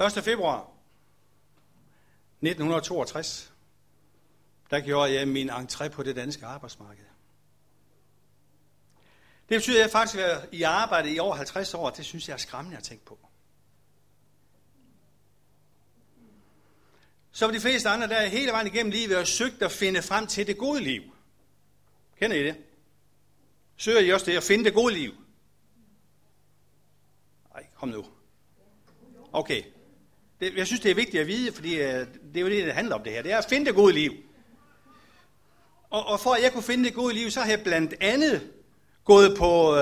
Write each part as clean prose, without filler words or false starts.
1. februar 1962, der gjorde jeg min entré på det danske arbejdsmarked. Det betyder, at jeg faktisk har været i arbejde i over 50 år, det synes jeg er skræmmende at tænke på. Så var de fleste andre, der hele vejen igennem livet og søgt at finde frem til det gode liv. Kender I det? Søger I også det at finde det gode liv? Nej, kom nu. Okay. Jeg synes, det er vigtigt at vide, fordi det er jo det, det handler om det her. Det er at finde det gode liv. Og for at jeg kunne finde det gode liv, så har jeg blandt andet gået på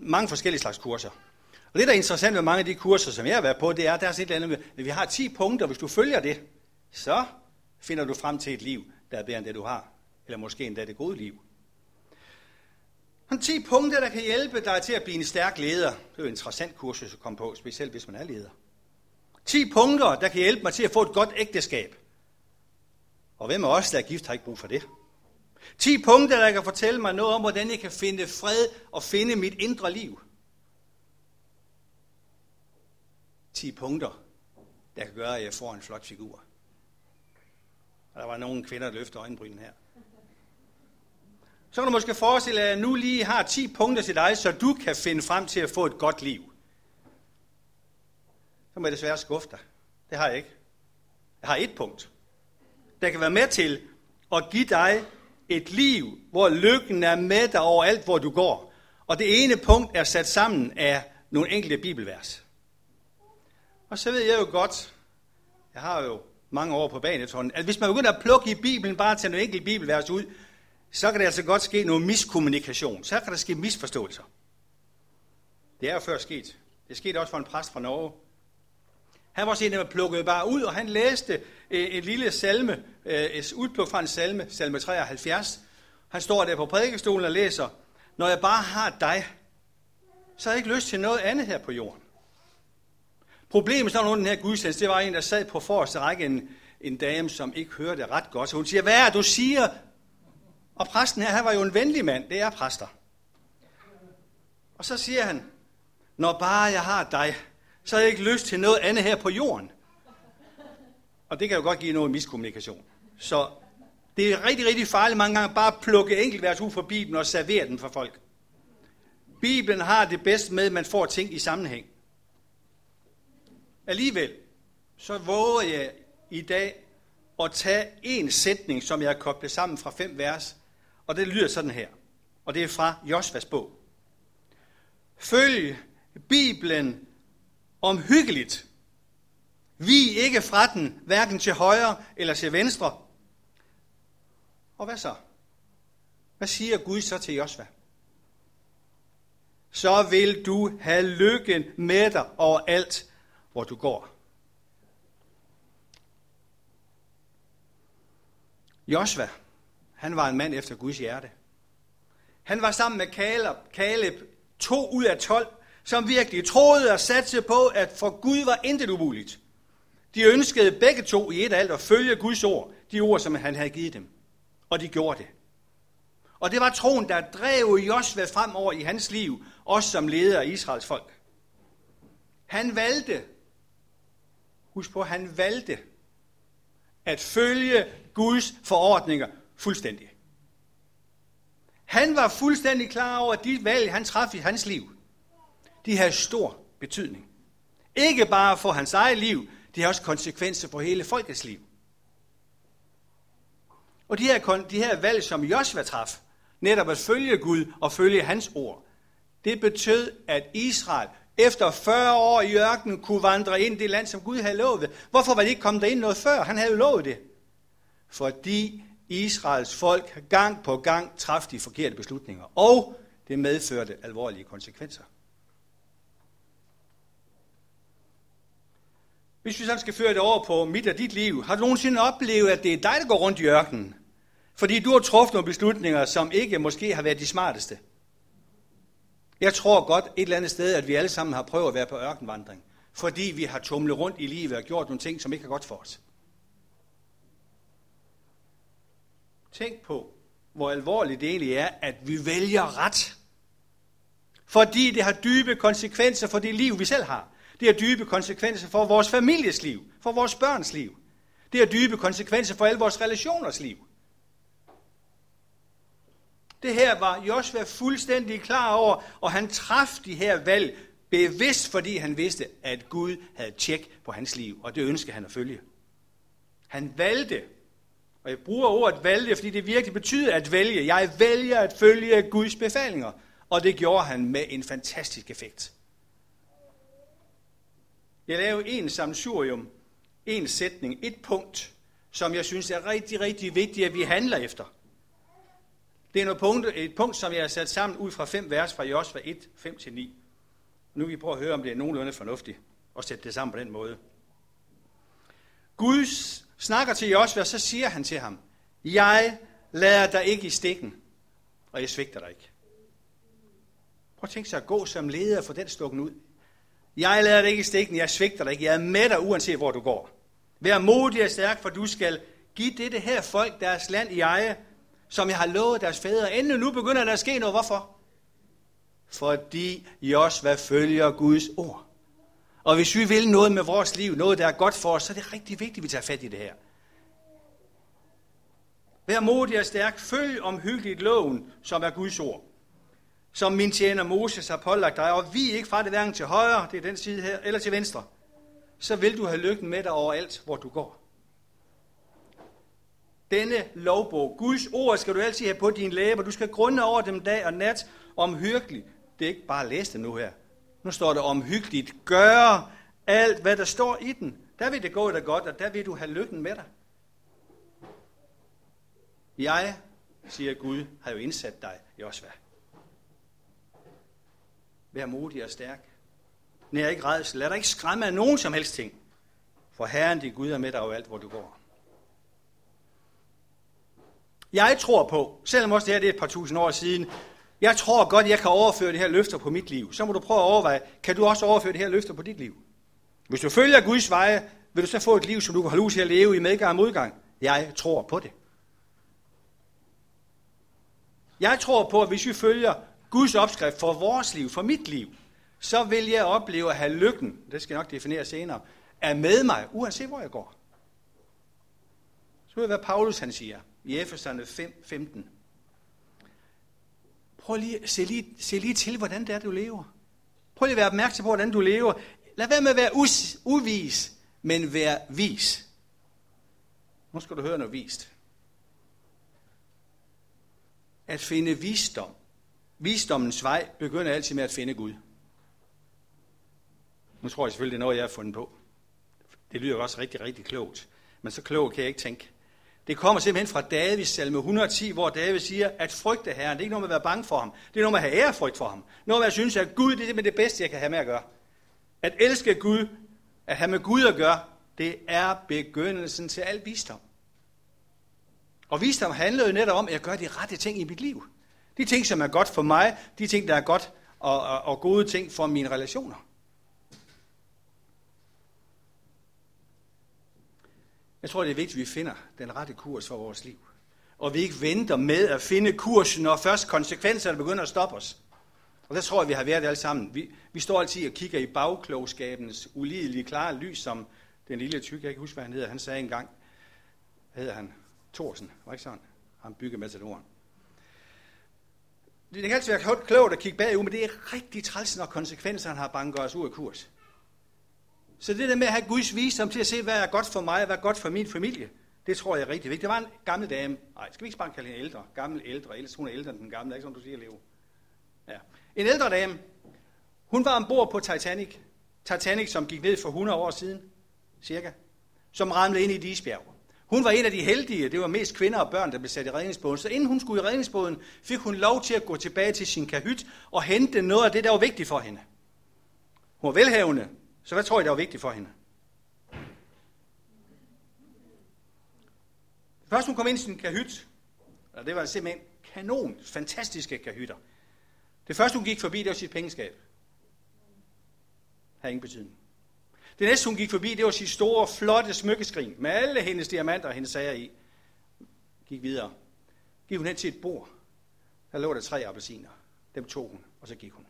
mange forskellige slags kurser. Og det, der er interessant ved mange af de kurser, som jeg har været på, det er, at der er sådan et eller andet med, vi har 10 punkter, hvis du følger det, så finder du frem til et liv, der er bedre end det, du har. Eller måske endda det gode liv. Sådan 10 punkter, der kan hjælpe dig til at blive en stærk leder. Det er jo et interessant kursus at komme på, specielt hvis man er leder. 10 punkter, der kan hjælpe mig til at få et godt ægteskab. Og hvem af os, der er gift, har ikke brug for det? 10 punkter, der kan fortælle mig noget om, hvordan jeg kan finde fred og finde mit indre liv. 10 punkter, der kan gøre, at jeg får en flot figur. Og der var nogle kvinder, der løftede øjenbrynen her. Så kan du måske forestille dig, at jeg nu lige har 10 punkter til dig, så du kan finde frem til at få et godt liv. Så må jeg desværre skuffe dig. Det har jeg ikke. Jeg har 1 punkt, der kan være med til at give dig et liv, hvor lykken er med dig overalt, hvor du går. Og det ene punkt er sat sammen af nogle enkelte bibelvers. Og så ved jeg jo godt, jeg har jo mange år på banen efterhånden, at hvis man begynder at plukke i Bibelen, bare tage nogle enkelte bibelvers ud, så kan der altså godt ske noget miskommunikation. Så kan der ske misforståelser. Det er jo før sket. Det skete også for en præst fra Norge. Han var også en, der plukkede bare ud, og han læste et lille salme, et udpluk fra en salme, salme 73. Han står der på prædikestolen og læser, når jeg bare har dig, så har jeg ikke lyst til noget andet her på jorden. Problemet sådan under den her gudstjeneste, det var en, der sad på forreste række, en dame, som ikke hørte ret godt. Så hun siger, hvad er du siger? Og præsten her, han var jo en venlig mand, det er præster. Og så siger han, når bare jeg har dig, så har jeg ikke lyst til noget andet her på jorden. Og det kan jo godt give noget miskommunikation. Så det er rigtig, rigtig farligt mange gange bare at plukke enkeltvers ud fra Bibelen og servere den for folk. Bibelen har det bedst med, at man får ting i sammenhæng. Alligevel, så våger jeg i dag at tage en sætning, som jeg har koblet sammen fra 5 vers, og det lyder sådan her, og det er fra Josvas bog. Følg Bibelen omhyggeligt. Vig ikke fra den, hverken til højre eller til venstre. Og hvad så? Hvad siger Gud så til Josva? Så vil du have lykken med dig overalt, hvor du går. Josva, han var en mand efter Guds hjerte. Han var sammen med Caleb 2 ud af 12, som virkelig troede og satte på, at for Gud var intet umuligt. De ønskede begge to i et alt at følge Guds ord, de ord, som han havde givet dem. Og de gjorde det. Og det var troen, der drev Josva fremover i hans liv, også som leder af Israels folk. Han valgte, husk på, han valgte at følge Guds forordninger fuldstændig. Han var fuldstændig klar over, at de valg, han traf i hans liv, de havde stor betydning. Ikke bare for hans eget liv, de har også konsekvenser for hele folkets liv. Og de her valg, som Josva traf, netop at følge Gud og følge hans ord, det betød, at Israel efter 40 år i ørkenen kunne vandre ind i det land, som Gud havde lovet. Hvorfor var de ikke kommet derind noget før? Han havde lovet det. Fordi Israels folk gang på gang traf de forkerte beslutninger, og det medførte alvorlige konsekvenser. Hvis vi så skal føre det over på mit og dit liv, har du nogensinde oplevet, at det er dig, der går rundt i ørkenen? Fordi du har truffet nogle beslutninger, som ikke måske har været de smarteste. Jeg tror godt et eller andet sted, at vi alle sammen har prøvet at være på ørkenvandring, fordi vi har tumlet rundt i livet og gjort nogle ting, som ikke er godt for os. Tænk på, hvor alvorligt det egentlig er, at vi vælger ret. Fordi det har dybe konsekvenser for det liv, vi selv har. Det har dybe konsekvenser for vores families liv, for vores børns liv. Det har dybe konsekvenser for alle vores relationers liv. Det her var Josva fuldstændig klar over, og han traf de her valg bevidst, fordi han vidste, at Gud havde tjek på hans liv, og det ønskede han at følge. Han valgte, og jeg bruger ordet valgte, fordi det virkelig betyder at vælge. Jeg vælger at følge Guds befalinger, og det gjorde han med en fantastisk effekt. Jeg lavede en samsurium, en sætning, et punkt, som jeg synes er rigtig, rigtig vigtigt, at vi handler efter. Det er et punkt, som jeg har sat sammen ud fra 5 vers fra Josva 1, 5-9. Nu vil vi prøve at høre, om det er nogenlunde fornuftigt at sætte det sammen på den måde. Gud snakker til Josva, og så siger han til ham, jeg lader dig ikke i stikken, og jeg svigter dig ikke. Prøv at tænke sig at gå som leder for den stukken ud. Jeg lader dig ikke i stikken, jeg svigter dig ikke, jeg er med dig uanset hvor du går. Vær modig og stærk, for du skal give dette her folk deres land i eje, som jeg har lovet deres fædre. Endelig nu begynder der at ske noget. Hvorfor? Fordi Josva følger Guds ord. Og hvis vi vil noget med vores liv, noget der er godt for os, så er det rigtig vigtigt, at vi tager fat i det her. Vær modig og stærk. Følg omhyggeligt loven, som er Guds ord. Som min tjener Moses har pålagt dig, og vi ikke fra det hverken til højre, det er den side her, eller til venstre. Så vil du have lykken med dig overalt, hvor du går. Denne lovbog, Guds ord, skal du altid have på dine læber. Du skal grunde over dem dag og nat omhyggeligt. Det er ikke bare at læse det nu her. Nu står der omhyggeligt. Gør alt, hvad der står i den. Der vil det gå dig godt, og der vil du have lykken med dig. Jeg, siger Gud, har jo indsat dig, Josva. Vær modig og stærk. Nær ikke rædsel. Lad dig ikke skræmme af nogen som helst ting. For Herren, din Gud, er med dig overalt, hvor du går. Jeg tror på, selvom også det her det er et par tusind år siden, jeg tror godt, jeg kan overføre det her løfter på mit liv. Så må du prøve at overveje, kan du også overføre det her løfter på dit liv? Hvis du følger Guds veje, vil du så få et liv, som du kan holde ud til at leve i medgang og modgang. Jeg tror på det. Jeg tror på, at hvis vi følger Guds opskrift for vores liv, for mit liv, så vil jeg opleve at have lykken, det skal jeg nok definere senere, er med mig, uanset hvor jeg går. Så ved jeg, hvad Paulus han siger. I Efeserne 5:15. Prøv lige, se lige til, hvordan det er, du lever. Prøv lige at være opmærksom på, hvordan du lever. Lad være med at være uvis, men vær vis. Nu skal du høre noget vist. At finde visdom. Visdommens vej begynder altid med at finde Gud. Nu tror jeg selvfølgelig, det er noget, jeg har fundet på. Det lyder også rigtig, rigtig klogt. Men så klogt kan jeg ikke tænke. Det kommer simpelthen fra Davids salme 110, hvor David siger, at frygte Herren, det er ikke noget med at være bange for ham. Det er noget med at have ærefrygt for ham. Noget med at synes, at Gud det er det bedste, jeg kan have med at gøre. At elske Gud, at have med Gud at gøre, det er begyndelsen til al visdom. Og visdom handler jo netop om, at jeg gør de rette ting i mit liv. De ting, som er godt for mig, de ting, der er godt og gode ting for mine relationer. Jeg tror, det er vigtigt, at vi finder den rette kurs for vores liv. Og vi ikke venter med at finde kursen, når først konsekvenserne begynder at stoppe os. Og der tror jeg, vi har været alle sammen. Vi står altid og kigger i bagklogskabens ulidelige klare lys, som den lille tykke, jeg kan huske, hvad han hedder, han sagde engang. Hvad hedder han? Thorsen, var ikke sådan? Han bygger med til orden. Det kan altid være klogt at kigge bagud, men det er rigtig træls, når konsekvenserne har banket os ud af kurs. Så det der med at have Guds visdom til at se, hvad er godt for mig, og hvad er godt for min familie, det tror jeg er rigtig vigtigt. Det var en gammel dame, nej, skal vi ikke bare kalde hende ældre, gammel ældre, ellers hun er ældre end den gamle, ikke som du siger, Leo. Ja. En ældre dame, hun var ombord på Titanic, som gik ned for 100 år siden, cirka, som ramlede ind i et isbjerg. Hun var en af de heldige, det var mest kvinder og børn, der blev sat i redningsbåden, så inden hun skulle i redningsbåden, fik hun lov til at gå tilbage til sin kahyt og hente noget af det, der var vigtigt for hende. Hun var velhavende. Så hvad tror I, der var vigtigt for hende? Først hun kom ind i sin kahyt, og det var simpelthen kanon, fantastiske kahytter. Det første hun gik forbi, det var sit pengeskab. Havde ingen betydning. Det næste hun gik forbi, det var sit store, flotte smykkeskrin, med alle hendes diamanter og hendes sager i. Gik videre. Gik hun hen til et bord. Der lå der 3 appelsiner. Dem tog hun, og så gik hun.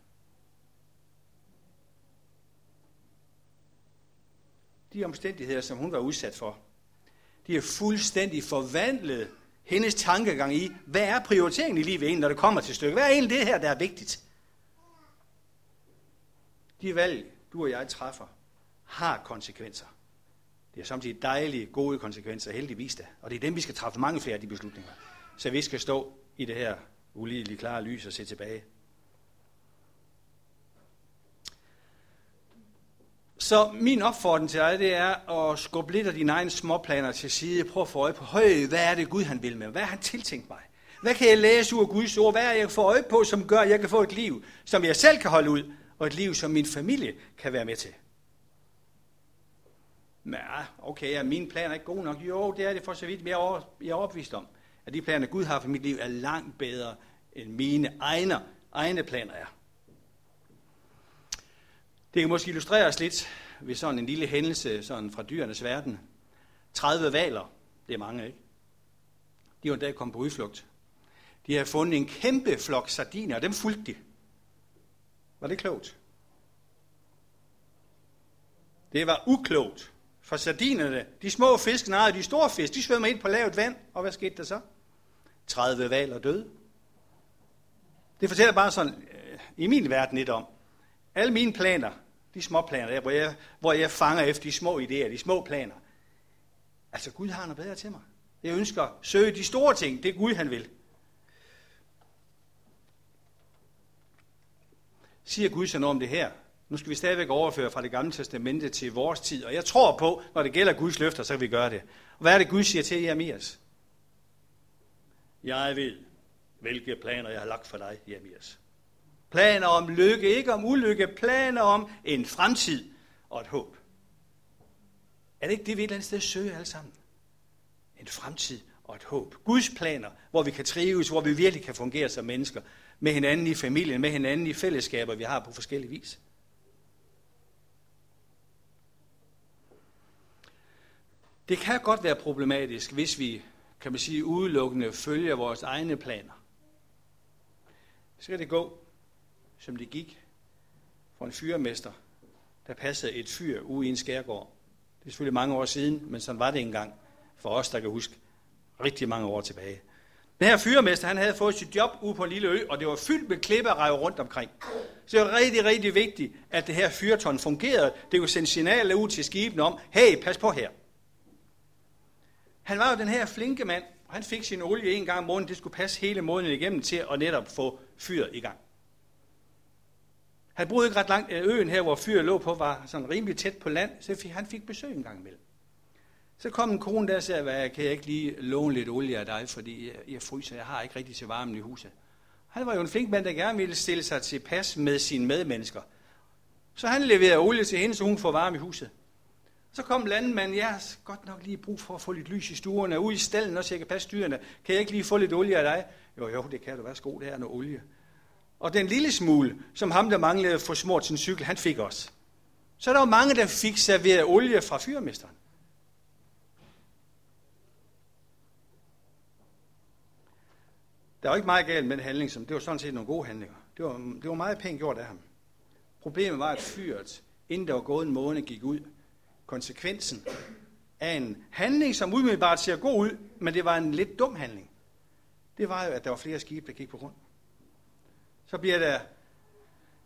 de omstændigheder, som hun var udsat for. De er fuldstændig forvandlet hendes tankegang i, hvad er prioriteringen i livet egentlig, når det kommer til stykket? Hvad er egentlig det her, der er vigtigt? De valg, du og jeg træffer, har konsekvenser. Det er samtidig dejlige, gode konsekvenser, heldigvis da. Og det er dem, vi skal træffe mange flere af de beslutninger. Så vi skal stå i det her ulideligt klare lys og se tilbage. Så min opfordring til dig, det er at skubbe lidt af dine egne småplaner til side. Prøv at få øje på, hvad er det Gud han vil med mig? Hvad har han tiltænkt mig? Hvad kan jeg læse ud af Guds ord? Hvad er jeg får øje på, som gør, at jeg kan få et liv, som jeg selv kan holde ud, og et liv, som min familie kan være med til? Men okay, er mine planer ikke gode nok? Jo, det er det for så vidt, men jeg er overbevist om, at de planer, Gud har for mit liv, er langt bedre, end mine egne planer er. Det kan måske illustreres lidt ved sådan en lille hændelse sådan fra dyrenes verden. 30 hvaler, det er mange, ikke? De var en dag kommet på udflugt. De havde fundet en kæmpe flok sardiner, og dem fulgte de. Var det klogt? Det var uklogt, for sardinerne, de små fisk, nej, de store fisk, de svømmer ind på lavt vand, og hvad skete der så? 30 hvaler døde. Det fortæller bare sådan, i min verden lidt om, alle mine planer, de små planer der, hvor jeg fanger efter de små idéer, de små planer. Altså Gud har noget bedre til mig. Jeg ønsker at søge de store ting, det er Gud han vil. Siger Gud så noget om det her? Nu skal vi stadigvæk overføre fra det gamle testamente til vores tid, og jeg tror på, når det gælder Guds løfter, så kan vi gøre det. Hvad er det Gud siger til Jeremias? Jeg ved, hvilke planer jeg har lagt for dig, Jeremias. Planer om lykke, ikke om ulykke. Planer om en fremtid og et håb. Er det ikke det, vi et eller andet sted søger alle sammen? En fremtid og et håb. Guds planer, hvor vi kan trives, hvor vi virkelig kan fungere som mennesker. Med hinanden i familien, med hinanden i fællesskaber, vi har på forskellige vis. Det kan godt være problematisk, hvis vi, kan man sige, udelukkende følger vores egne planer. Så kan det gå, som det gik for en fyrmester, der passede et fyr ude i en skærgård. Det er selvfølgelig mange år siden, men sådan var det engang for os, der kan huske rigtig mange år tilbage. Den her fyrmester, han havde fået sit job ude på en lille ø, og det var fyldt med klipperev rundt omkring. Så det var rigtig, rigtig vigtigt, at det her fyrtårn fungerede. Det kunne sende signaler ud til skibene om, hey, pas på her. Han var jo den her flinke mand, og han fik sin olie en gang om måneden. Det skulle passe hele måneden igennem til at netop få fyret i gang. Han boede ikke ret langt. Øen her, hvor fyret lå på, var sådan rimelig tæt på land, så han fik besøg en gang imellem. Så kom en kone der og sagde, hvad, kan jeg ikke lige låne lidt olie af dig, fordi jeg fryser, jeg har ikke rigtig til varmen i huset. Han var jo en flink mand, der gerne ville stille sig til pas med sine medmennesker. Så han leverede olie til hende, så hun får varme i huset. Så kom landmanden, jeg har godt nok lige brug for at få lidt lys i stuerne, og ude i stallen også, jeg kan passe dyrene. Kan jeg ikke lige få lidt olie af dig? Jo, det kan du, værsgo, det er noget olie. Og den lille smule, som ham, der manglede at få smurt sin cykel, han fik også. Så der var mange, der fik serveret olie fra fyrmesteren. Der var ikke meget galt med den handling, som det var sådan set nogle gode handlinger. Det var meget pænt gjort af ham. Problemet var, at fyret, inden der var gået en måned, gik ud. Konsekvensen af en handling, som umiddelbart ser god ud, men det var en lidt dum handling. Det var jo, at der var flere skibe, der gik på grund. Så bliver der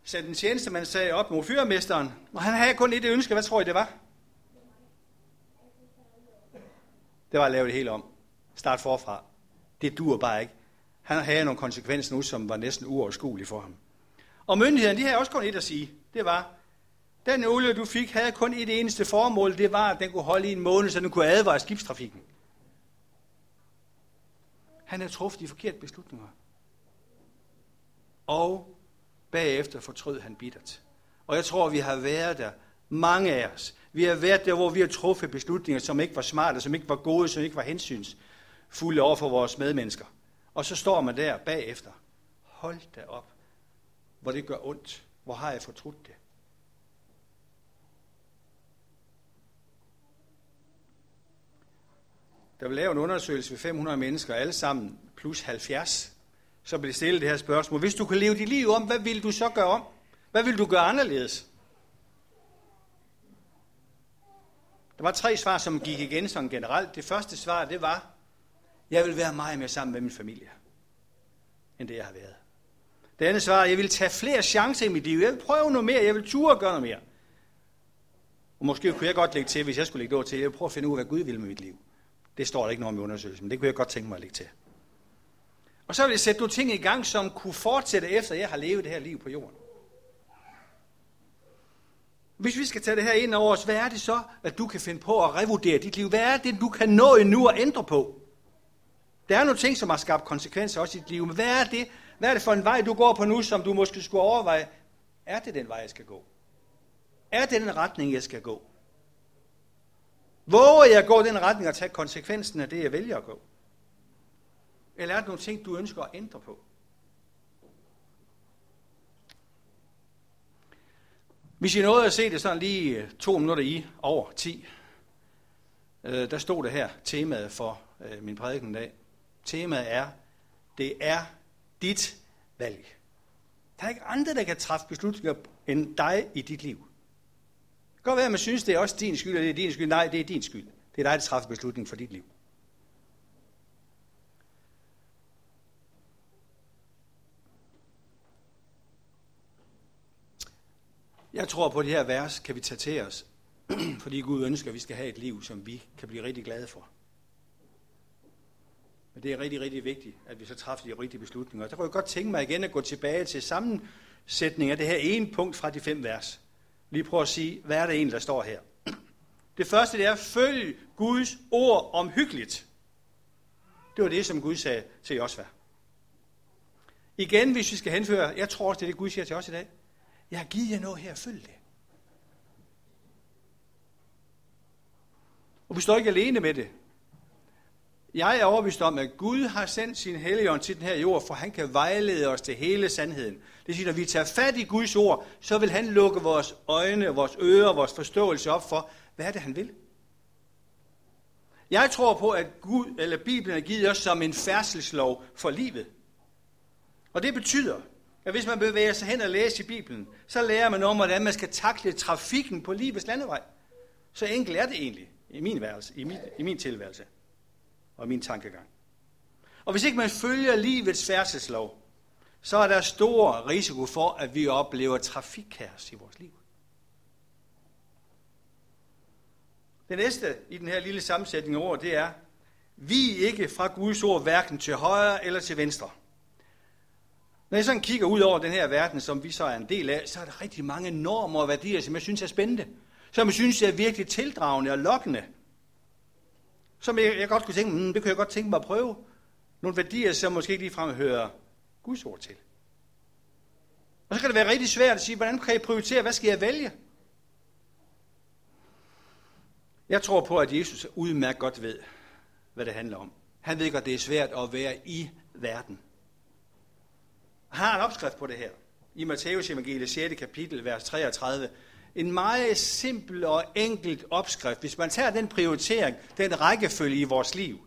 sat en tjenestemand op mod fyrmesteren, og han havde kun et ønske. Hvad tror I, det var? Det var at lave det hele om. Start forfra. Det dur bare ikke. Han havde nogle konsekvenser nu, som var næsten uoverskuelige for ham. Og myndighederne, de havde også kun et at sige. Det var, den olie, du fik, havde kun et eneste formål. Det var, at den kunne holde i en måned, så den kunne advare skibstrafikken. Han havde truffet de forkerte beslutninger. Og bagefter fortrød han bittert. Og jeg tror, vi har været der, mange af os. Vi har været der, hvor vi har truffet beslutninger, som ikke var smarte, som ikke var gode, som ikke var hensynsfulde over for vores medmennesker. Og så står man der bagefter. Hold da op, hvor det gør ondt. Hvor har jeg fortrudt det? Der blev lavet en undersøgelse ved 500 mennesker, alle sammen plus 70, så blev stillet det her spørgsmål. Hvis du kunne leve dit liv om, hvad ville du så gøre om? Hvad ville du gøre anderledes? Der var 3 svar, som gik igen sådan generelt. Det første svar, det var, jeg vil være meget mere sammen med min familie, end det jeg har været. Det andet svar, jeg vil tage flere chancer i mit liv. Jeg vil prøve noget mere, jeg vil ture at gøre noget mere. Og måske kunne jeg godt lægge til, hvis jeg skulle lægge det til, jeg vil prøve at finde ud af, hvad Gud vil med mit liv. Det står der ikke noget om i undersøgelsen, men det kunne jeg godt tænke mig at lægge til. Og så vil jeg sætte nogle ting i gang, som kunne fortsætte efter, jeg har levet det her liv på jorden. Hvis vi skal tage det her ind over os, hvad er det så, at du kan finde på at revurdere dit liv? Hvad er det, du kan nå endnu at ændre på? Der er nogle ting, som har skabt konsekvenser også i dit liv, men hvad er det? Hvad er det for en vej, du går på nu, som du måske skulle overveje? Er det den vej, jeg skal gå? Er det den retning, jeg skal gå? Våger jeg at gå den retning og tage konsekvensen af det, jeg vælger at gå? Eller er det nogle ting, du ønsker at ændre på? Hvis I nåede at se det sådan lige 10:02, der stod det her temaet for min prædiken i dag. Temaet er, det er dit valg. Der er ikke andre, der kan træffe beslutninger end dig i dit liv. Det kan godt være, at man synes, det er også din skyld, og det er din skyld. Nej, det er din skyld. Det er dig, der træffer beslutningen for dit liv. Jeg tror på, at det her vers kan vi tage til os, fordi Gud ønsker, at vi skal have et liv, som vi kan blive rigtig glade for. Men det er rigtig, rigtig vigtigt, at vi så træffer de rigtige beslutninger. Og der kunne jeg godt tænke mig igen at gå tilbage til sammensætning af det her ene punkt fra de 5 vers. Lige prøv at sige, hvad er det egentlig, der står her? Det første, det er, følg Guds ord omhyggeligt. Det var det, som Gud sagde til Josva. Igen, hvis vi skal henføre, jeg tror også, det er det, Gud siger til os i dag. Jeg har givet jer noget her, følg det. Og vi står ikke alene med det. Jeg er overbevist om, at Gud har sendt sin Helligånd til den her jord, for han kan vejlede os til hele sandheden. Det siger, når vi tager fat i Guds ord, så vil han lukke vores øjne, vores ører, vores forståelse op for, hvad er det, han vil. Jeg tror på, at Gud, eller Bibelen har givet os som en færdselslov for livet. Og det betyder, at hvis man bevæger sig hen og læser i Bibelen, så lærer man om, hvordan man skal takle trafikken på livets landevej. Så enkelt er det egentlig i min tilværelse og min tankegang. Og hvis ikke man følger livets færdselslov, så er der stor risiko for, at vi oplever trafikkaos i vores liv. Det næste i den her lille sammensætning af ord, det er, vi ikke fra Guds ord hverken til højre eller til venstre. Når jeg sådan kigger ud over den her verden, som vi så er en del af, så er der rigtig mange normer og værdier, som jeg synes er spændende, som jeg synes er virkelig tildragende og lokkende, som jeg godt kunne tænke, det kunne jeg godt tænke mig at prøve. Nogle værdier, som måske ikke ligefrem hører Guds ord til. Og så kan det være rigtig svært at sige, hvordan kan jeg prioritere, hvad skal jeg vælge? Jeg tror på, at Jesus udmærket godt ved, hvad det handler om. Han ved godt, det er svært at være i verden. Han har en opskrift på det her. I Matteus evangeliet 6. kapitel, vers 33. En meget simpel og enkelt opskrift. Hvis man tager den prioritering, den rækkefølge i vores liv,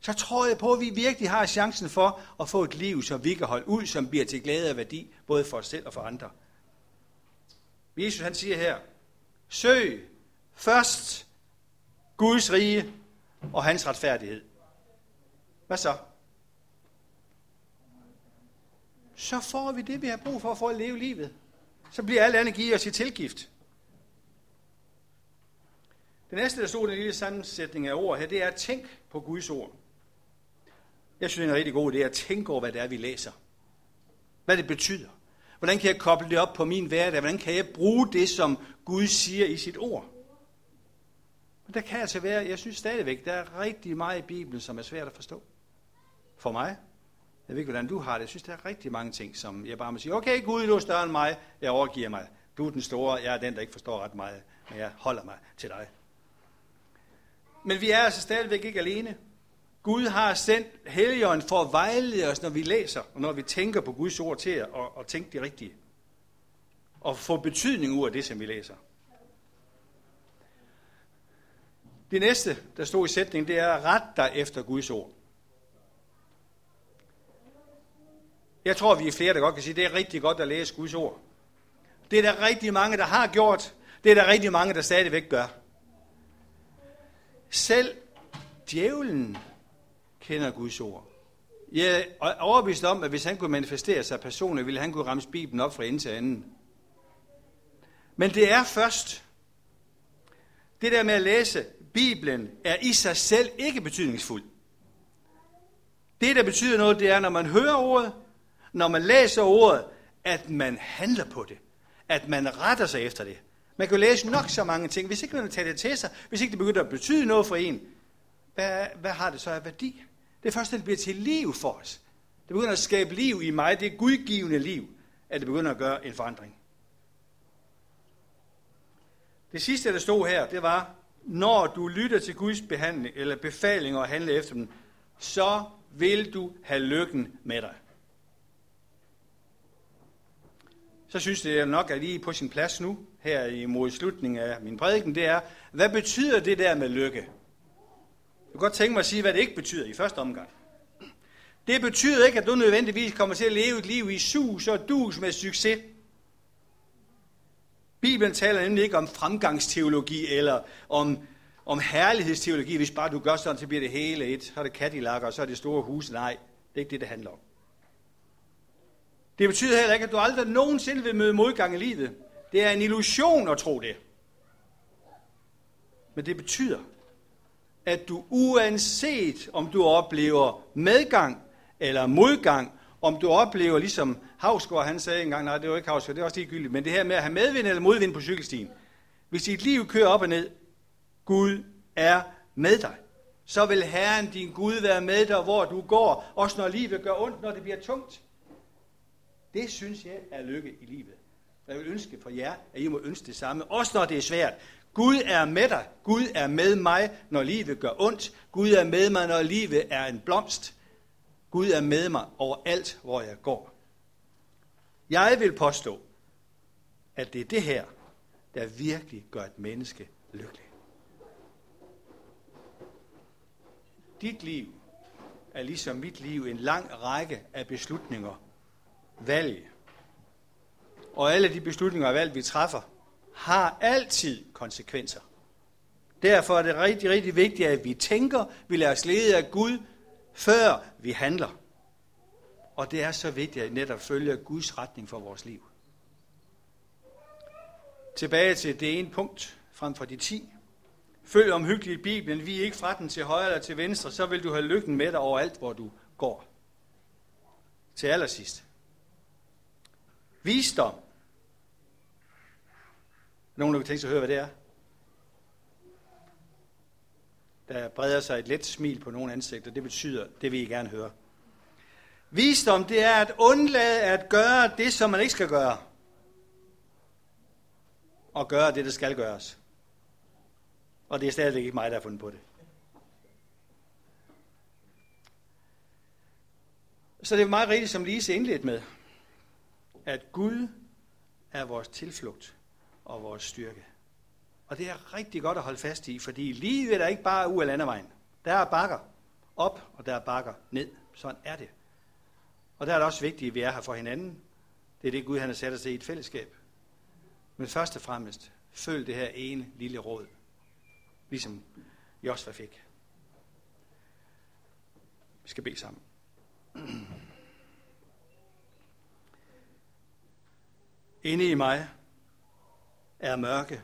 så tror jeg på, at vi virkelig har chancen for at få et liv, som vi kan holde ud, som bliver til glæde og værdi, både for os selv og for andre. Jesus han siger her, søg først Guds rige og hans retfærdighed. Hvad så? Så får vi det, vi har brug for at leve livet. Så bliver alt andet givet os i tilgift. Det næste, der stod i den lille sammensætning af ord her, det er at tænke på Guds ord. Jeg synes, det er en rigtig god idé at tænke over, hvad det er, vi læser. Hvad det betyder. Hvordan kan jeg koble det op på min hverdag? Hvordan kan jeg bruge det, som Gud siger i sit ord? Men der kan altså være, jeg synes stadigvæk, der er rigtig meget i Bibelen, som er svært at forstå. For mig. Jeg ved ikke, hvordan du har det. Jeg synes, der er rigtig mange ting, som jeg bare må sige, okay Gud, du er større end mig, jeg overgiver mig. Du er den store, jeg er den, der ikke forstår ret meget, men jeg holder mig til dig. Men vi er altså stadigvæk ikke alene. Gud har sendt Helligånden for at vejlede os, når vi læser, og når vi tænker på Guds ord til at tænke det rigtige. Og få betydning ud af det, som vi læser. Det næste, der står i sætningen, det er, ret dig efter Guds ord. Jeg tror, vi er flere, der godt kan sige, at det er rigtig godt at læse Guds ord. Det er der rigtig mange, der har gjort. Det er der rigtig mange, der stadigvæk gør. Selv djævlen kender Guds ord. Jeg er overbevist om, at hvis han kunne manifestere sig personligt, ville han kunne ramse Bibelen op fra ende til anden. Men det er først, det der med at læse Bibelen er i sig selv ikke betydningsfuldt. Det, der betyder noget, det er, når man hører ordet, når man læser ordet, at man handler på det. At man retter sig efter det. Man kan læse nok så mange ting. Hvis ikke man tager det til sig, hvis ikke det begynder at betyde noget for en, hvad har det så af værdi? Det er først, at det bliver til liv for os. Det begynder at skabe liv i mig. Det er gudgivende liv, at det begynder at gøre en forandring. Det sidste, der stod her, det var, når du lytter til Guds behandling, eller befalinger og handler efter dem, så vil du have lykken med dig. Så synes det nok, at I er på sin plads nu, her imod slutningen af min prædiken, det er, hvad betyder det der med lykke? Jeg kunne godt tænke mig at sige, hvad det ikke betyder i første omgang. Det betyder ikke, at du nødvendigvis kommer til at leve et liv i sus og dus med succes. Bibelen taler nemlig ikke om fremgangsteologi eller om herlighedsteologi. Hvis bare du gør sådan, så bliver det hele et. Så er det Cadillac, og så er det store hus. Nej, det er ikke det, det handler om. Det betyder heller ikke, at du aldrig nogensinde vil møde modgang i livet. Det er en illusion at tro det. Men det betyder, at du uanset om du oplever medgang eller modgang, om du oplever, ligesom Hausgaard, han sagde engang, nej, det var ikke Hausgaard, det er også ligegyldigt, men det her med at have medvind eller modvind på cykelstien. Hvis dit liv kører op og ned, Gud er med dig. Så vil Herren, din Gud, være med dig, hvor du går, også når livet gør ondt, når det bliver tungt. Det synes jeg er lykke i livet. Jeg vil ønske for jer, at I må ønske det samme, også når det er svært. Gud er med dig. Gud er med mig, når livet gør ondt. Gud er med mig, når livet er en blomst. Gud er med mig overalt, hvor jeg går. Jeg vil påstå, at det er det her, der virkelig gør et menneske lykkelig. Dit liv er ligesom mit liv en lang række af beslutninger, valg. Og alle de beslutninger og valg, vi træffer, har altid konsekvenser. Derfor er det rigtig, rigtig vigtigt, at vi tænker, vi lader os lede af Gud, før vi handler. Og det er så vigtigt, at netop følge Guds retning for vores liv. Tilbage til det ene punkt, frem for de 10. Følg omhyggeligt Bibelen, vi er ikke fra den til højre eller til venstre, så vil du have lykken med dig overalt, hvor du går. Til allersidst. Visdom. Nogen, der vil tænke sig at høre, hvad det er? Der breder sig et let smil på nogle ansigter. Det betyder, det vil I gerne høre. Visdom, det er at undlade at gøre det, som man ikke skal gøre. Og gøre det, der skal gøres. Og det er stadigvæk ikke mig, der har fundet på det. Så det er meget rigtigt, som Lise indledte med, at Gud er vores tilflugt og vores styrke. Og det er rigtig godt at holde fast i, fordi livet er ikke bare ud af landevejen. Der er bakker op, og der er bakker ned. Sådan er det. Og der er det også vigtigt, at vi er her for hinanden. Det er det Gud, han har sat os i et fællesskab. Men først og fremmest, følg det her ene lille råd, ligesom Josva fik. Vi skal bede sammen. Inde i mig er mørke,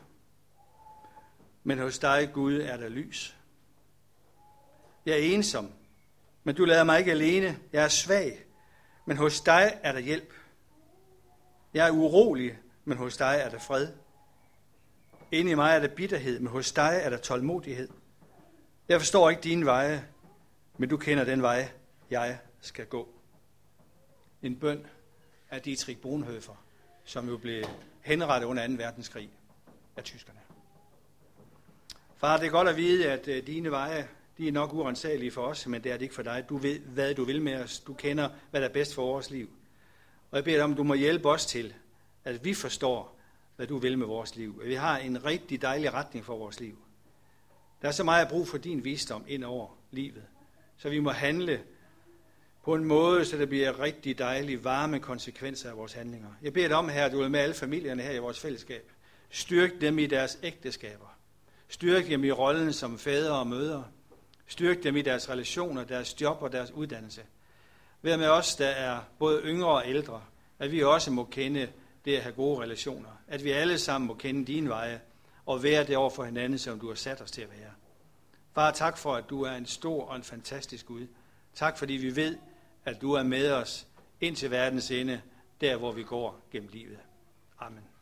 men hos dig, Gud, er der lys. Jeg er ensom, men du lader mig ikke alene. Jeg er svag, men hos dig er der hjælp. Jeg er urolig, men hos dig er der fred. Inde i mig er der bitterhed, men hos dig er der tålmodighed. Jeg forstår ikke dine veje, men du kender den vej, jeg skal gå. En bøn af Dietrich Bonhoeffer, som jo blev henrettet under 2. verdenskrig af tyskerne. Far, det er godt at vide, at dine veje, de er nok urensagelige for os, men det er det ikke for dig. Du ved, hvad du vil med os. Du kender, hvad der er bedst for vores liv. Og jeg beder dig om, at du må hjælpe os til, at vi forstår, hvad du vil med vores liv. Vi har en rigtig dejlig retning for vores liv. Der er så meget brug for din visdom ind over livet, så vi må handle på en måde, så der bliver rigtig dejlige, varme konsekvenser af vores handlinger. Jeg beder dig om, Herre, at du vil med alle familierne her i vores fællesskab. Styrk dem i deres ægteskaber. Styrk dem i rollen som fædre og mødre. Styrk dem i deres relationer, deres job og deres uddannelse. Vær med os, der er både yngre og ældre, at vi også må kende det at have gode relationer. At vi alle sammen må kende dine veje og være det over for hinanden, som du har sat os til at være. Far, tak for, at du er en stor og en fantastisk Gud. Tak, fordi vi ved, at du er med os indtil verdens ende, der hvor vi går gennem livet. Amen.